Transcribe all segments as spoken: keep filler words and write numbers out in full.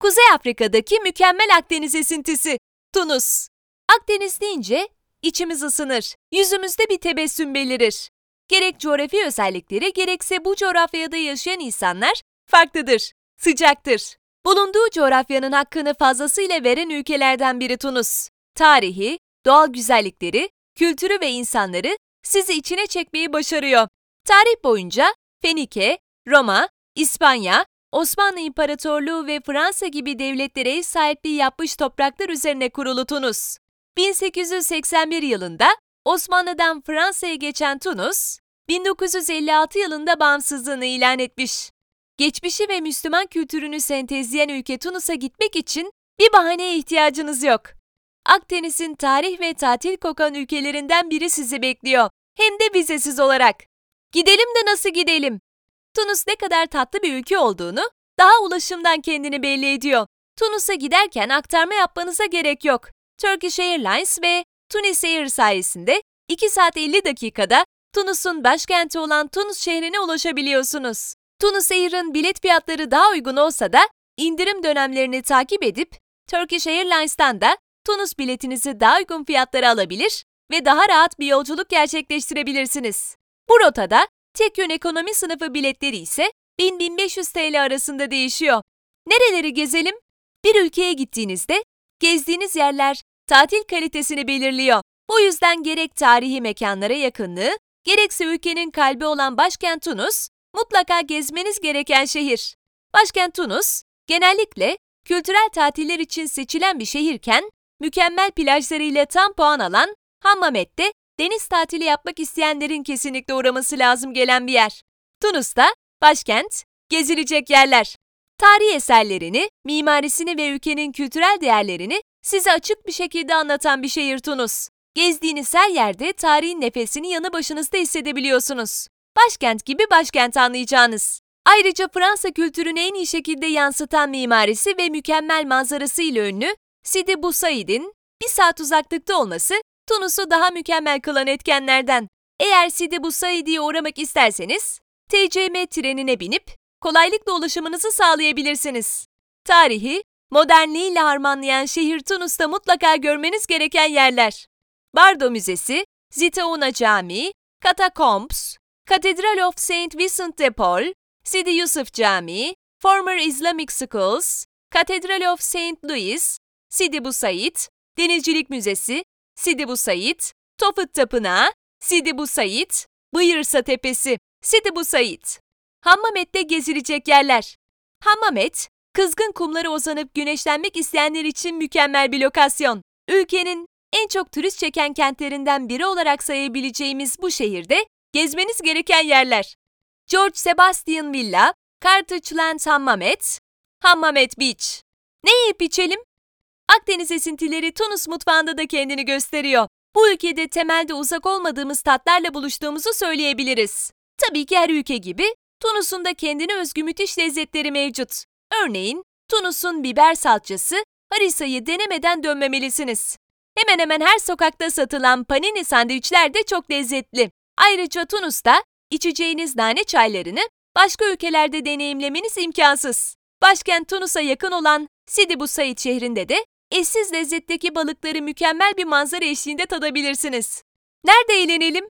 Kuzey Afrika'daki mükemmel Akdeniz esintisi, Tunus. Akdeniz deyince içimiz ısınır, yüzümüzde bir tebessüm belirir. Gerek coğrafi özellikleri gerekse bu coğrafyada yaşayan insanlar farklıdır, sıcaktır. Bulunduğu coğrafyanın hakkını fazlasıyla veren ülkelerden biri Tunus. Tarihi, doğal güzellikleri, kültürü ve insanları sizi içine çekmeyi başarıyor. Tarih boyunca Fenike, Roma, İspanya, Osmanlı İmparatorluğu ve Fransa gibi devletlere ev sahipliği yapmış topraklar üzerine kurulu Tunus. bin sekiz yüz seksen bir yılında Osmanlı'dan Fransa'ya geçen Tunus, bin dokuz yüz elli altı yılında bağımsızlığını ilan etmiş. Geçmişi ve Müslüman kültürünü sentezleyen ülke Tunus'a gitmek için bir bahaneye ihtiyacınız yok. Akdeniz'in tarih ve tatil kokan ülkelerinden biri sizi bekliyor, hem de vizesiz olarak. Gidelim de nasıl gidelim? Tunus ne kadar tatlı bir ülke olduğunu daha ulaşımdan kendini belli ediyor. Tunus'a giderken aktarma yapmanıza gerek yok. Turkish Airlines ve Tunis Air sayesinde iki saat elli dakikada Tunus'un başkenti olan Tunus şehrine ulaşabiliyorsunuz. Tunus Air'ın bilet fiyatları daha uygun olsa da indirim dönemlerini takip edip Turkish Airlines'tan da Tunus biletinizi daha uygun fiyatlara alabilir ve daha rahat bir yolculuk gerçekleştirebilirsiniz. Bu rotada tek yön ekonomi sınıfı biletleri ise bin - bin beş yüz TL arasında değişiyor. Nereleri gezelim? Bir ülkeye gittiğinizde gezdiğiniz yerler tatil kalitesini belirliyor. Bu yüzden gerek tarihi mekanlara yakınlığı, gerekse ülkenin kalbi olan başkent Tunus, mutlaka gezmeniz gereken şehir. Başkent Tunus, genellikle kültürel tatiller için seçilen bir şehirken, mükemmel plajlarıyla tam puan alan Hammamet'te deniz tatili yapmak isteyenlerin kesinlikle uğraması lazım gelen bir yer. Tunus'ta başkent, gezilecek yerler. Tarihi eserlerini, mimarisini ve ülkenin kültürel değerlerini size açık bir şekilde anlatan bir şehir Tunus. Gezdiğiniz her yerde tarihin nefesini yanı başınızda hissedebiliyorsunuz. Başkent gibi başkent anlayacağınız. Ayrıca Fransa kültürünü en iyi şekilde yansıtan mimarisi ve mükemmel manzarası ile ünlü Sidi Bou Said'in bir saat uzaklıkta olması Tunus'u daha mükemmel kılan etkenlerden. Eğer Sidi Bou Said'i uğramak isterseniz T C M trenine binip kolaylıkla ulaşımınızı sağlayabilirsiniz. Tarihi, modernliğiyle harmanlayan şehir Tunus'ta mutlaka görmeniz gereken yerler. Bardo Müzesi, Zitouna Camii, Catacombs, Cathedral of Saint Vincent de Paul, Sidi Yusuf Camii, Former Islamic Schools, Cathedral of Saint Louis, Sidi Bou Said, Denizcilik Müzesi, Sidi Bou Said, Tofut Tapınağı, Sidi Bou Said, Byrsa Tepesi, Sidi Bou Said. Hammamet'te gezilecek yerler. Hammamet, kızgın kumlara uzanıp güneşlenmek isteyenler için mükemmel bir lokasyon. Ülkenin en çok turist çeken kentlerinden biri olarak sayabileceğimiz bu şehirde gezmeniz gereken yerler. George Sebastian Villa, Cartridge Land Hammamet, Hammamet Beach. Ne yiyip içelim? Akdeniz esintileri Tunus mutfağında da kendini gösteriyor. Bu ülkede temelde uzak olmadığımız tatlarla buluştuğumuzu söyleyebiliriz. Tabii ki her ülke gibi Tunus'un da kendine özgü müthiş lezzetleri mevcut. Örneğin Tunus'un biber salçası, harisayı denemeden dönmemelisiniz. Hemen hemen her sokakta satılan panini sandviçler de çok lezzetli. Ayrıca Tunus'ta içeceğiniz nane çaylarını başka ülkelerde deneyimlemeniz imkansız. Başkent Tunus'a yakın olan Sidi Bou Said şehrinde de eşsiz lezzetteki balıkları mükemmel bir manzara eşliğinde tadabilirsiniz. Nerede eğlenelim?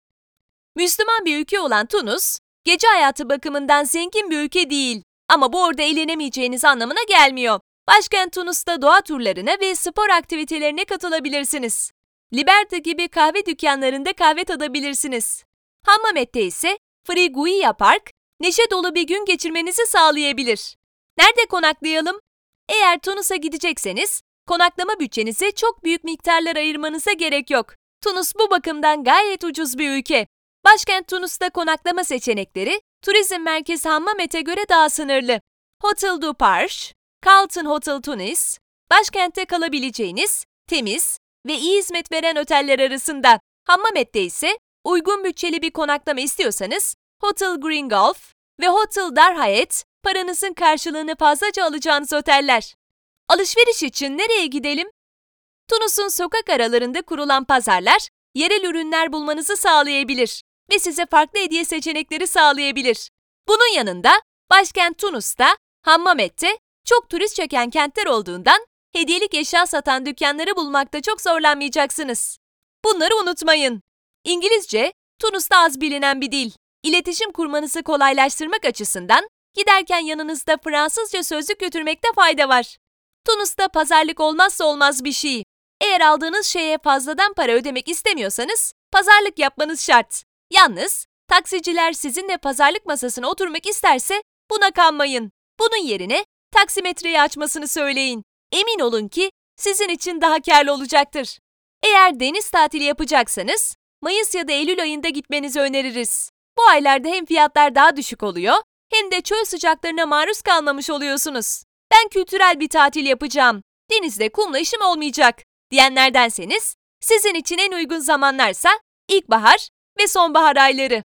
Müslüman bir ülke olan Tunus, gece hayatı bakımından zengin bir ülke değil ama bu orada eğlenemeyeceğiniz anlamına gelmiyor. Başkent Tunus'ta doğa turlarına ve spor aktivitelerine katılabilirsiniz. Liberta gibi kahve dükkanlarında kahve tadabilirsiniz. Hammamet'te ise Friguia Park, neşe dolu bir gün geçirmenizi sağlayabilir. Nerede konaklayalım? Eğer Tunus'a gidecekseniz, konaklama bütçenize çok büyük miktarlar ayırmanıza gerek yok. Tunus bu bakımdan gayet ucuz bir ülke. Başkent Tunus'ta konaklama seçenekleri, turizm merkezi Hammamet'e göre daha sınırlı. Hotel du Parc, Carlton Hotel Tunis, başkentte kalabileceğiniz, temiz ve iyi hizmet veren oteller arasında. Hammamet'te ise uygun bütçeli bir konaklama istiyorsanız, Hotel Green Golf ve Hotel Dar Hayat, paranızın karşılığını fazlaca alacağınız oteller. Alışveriş için nereye gidelim? Tunus'un sokak aralarında kurulan pazarlar, yerel ürünler bulmanızı sağlayabilir ve size farklı hediye seçenekleri sağlayabilir. Bunun yanında başkent Tunus'ta, Hammamet'te çok turist çeken kentler olduğundan hediyelik eşya satan dükkanları bulmakta çok zorlanmayacaksınız. Bunları unutmayın. İngilizce, Tunus'ta az bilinen bir dil. İletişim kurmanızı kolaylaştırmak açısından giderken yanınızda Fransızca sözlük götürmekte fayda var. Tunus'ta pazarlık olmazsa olmaz bir şey. Eğer aldığınız şeye fazladan para ödemek istemiyorsanız pazarlık yapmanız şart. Yalnız taksiciler sizinle pazarlık masasına oturmak isterse buna kanmayın. Bunun yerine taksimetreyi açmasını söyleyin. Emin olun ki sizin için daha kârlı olacaktır. Eğer deniz tatili yapacaksanız Mayıs ya da Eylül ayında gitmenizi öneririz. Bu aylarda hem fiyatlar daha düşük oluyor hem de çöl sıcaklarına maruz kalmamış oluyorsunuz. Ben kültürel bir tatil yapacağım, denizle kumla işim olmayacak diyenlerdenseniz sizin için en uygun zamanlarsa ilkbahar ve sonbahar ayları.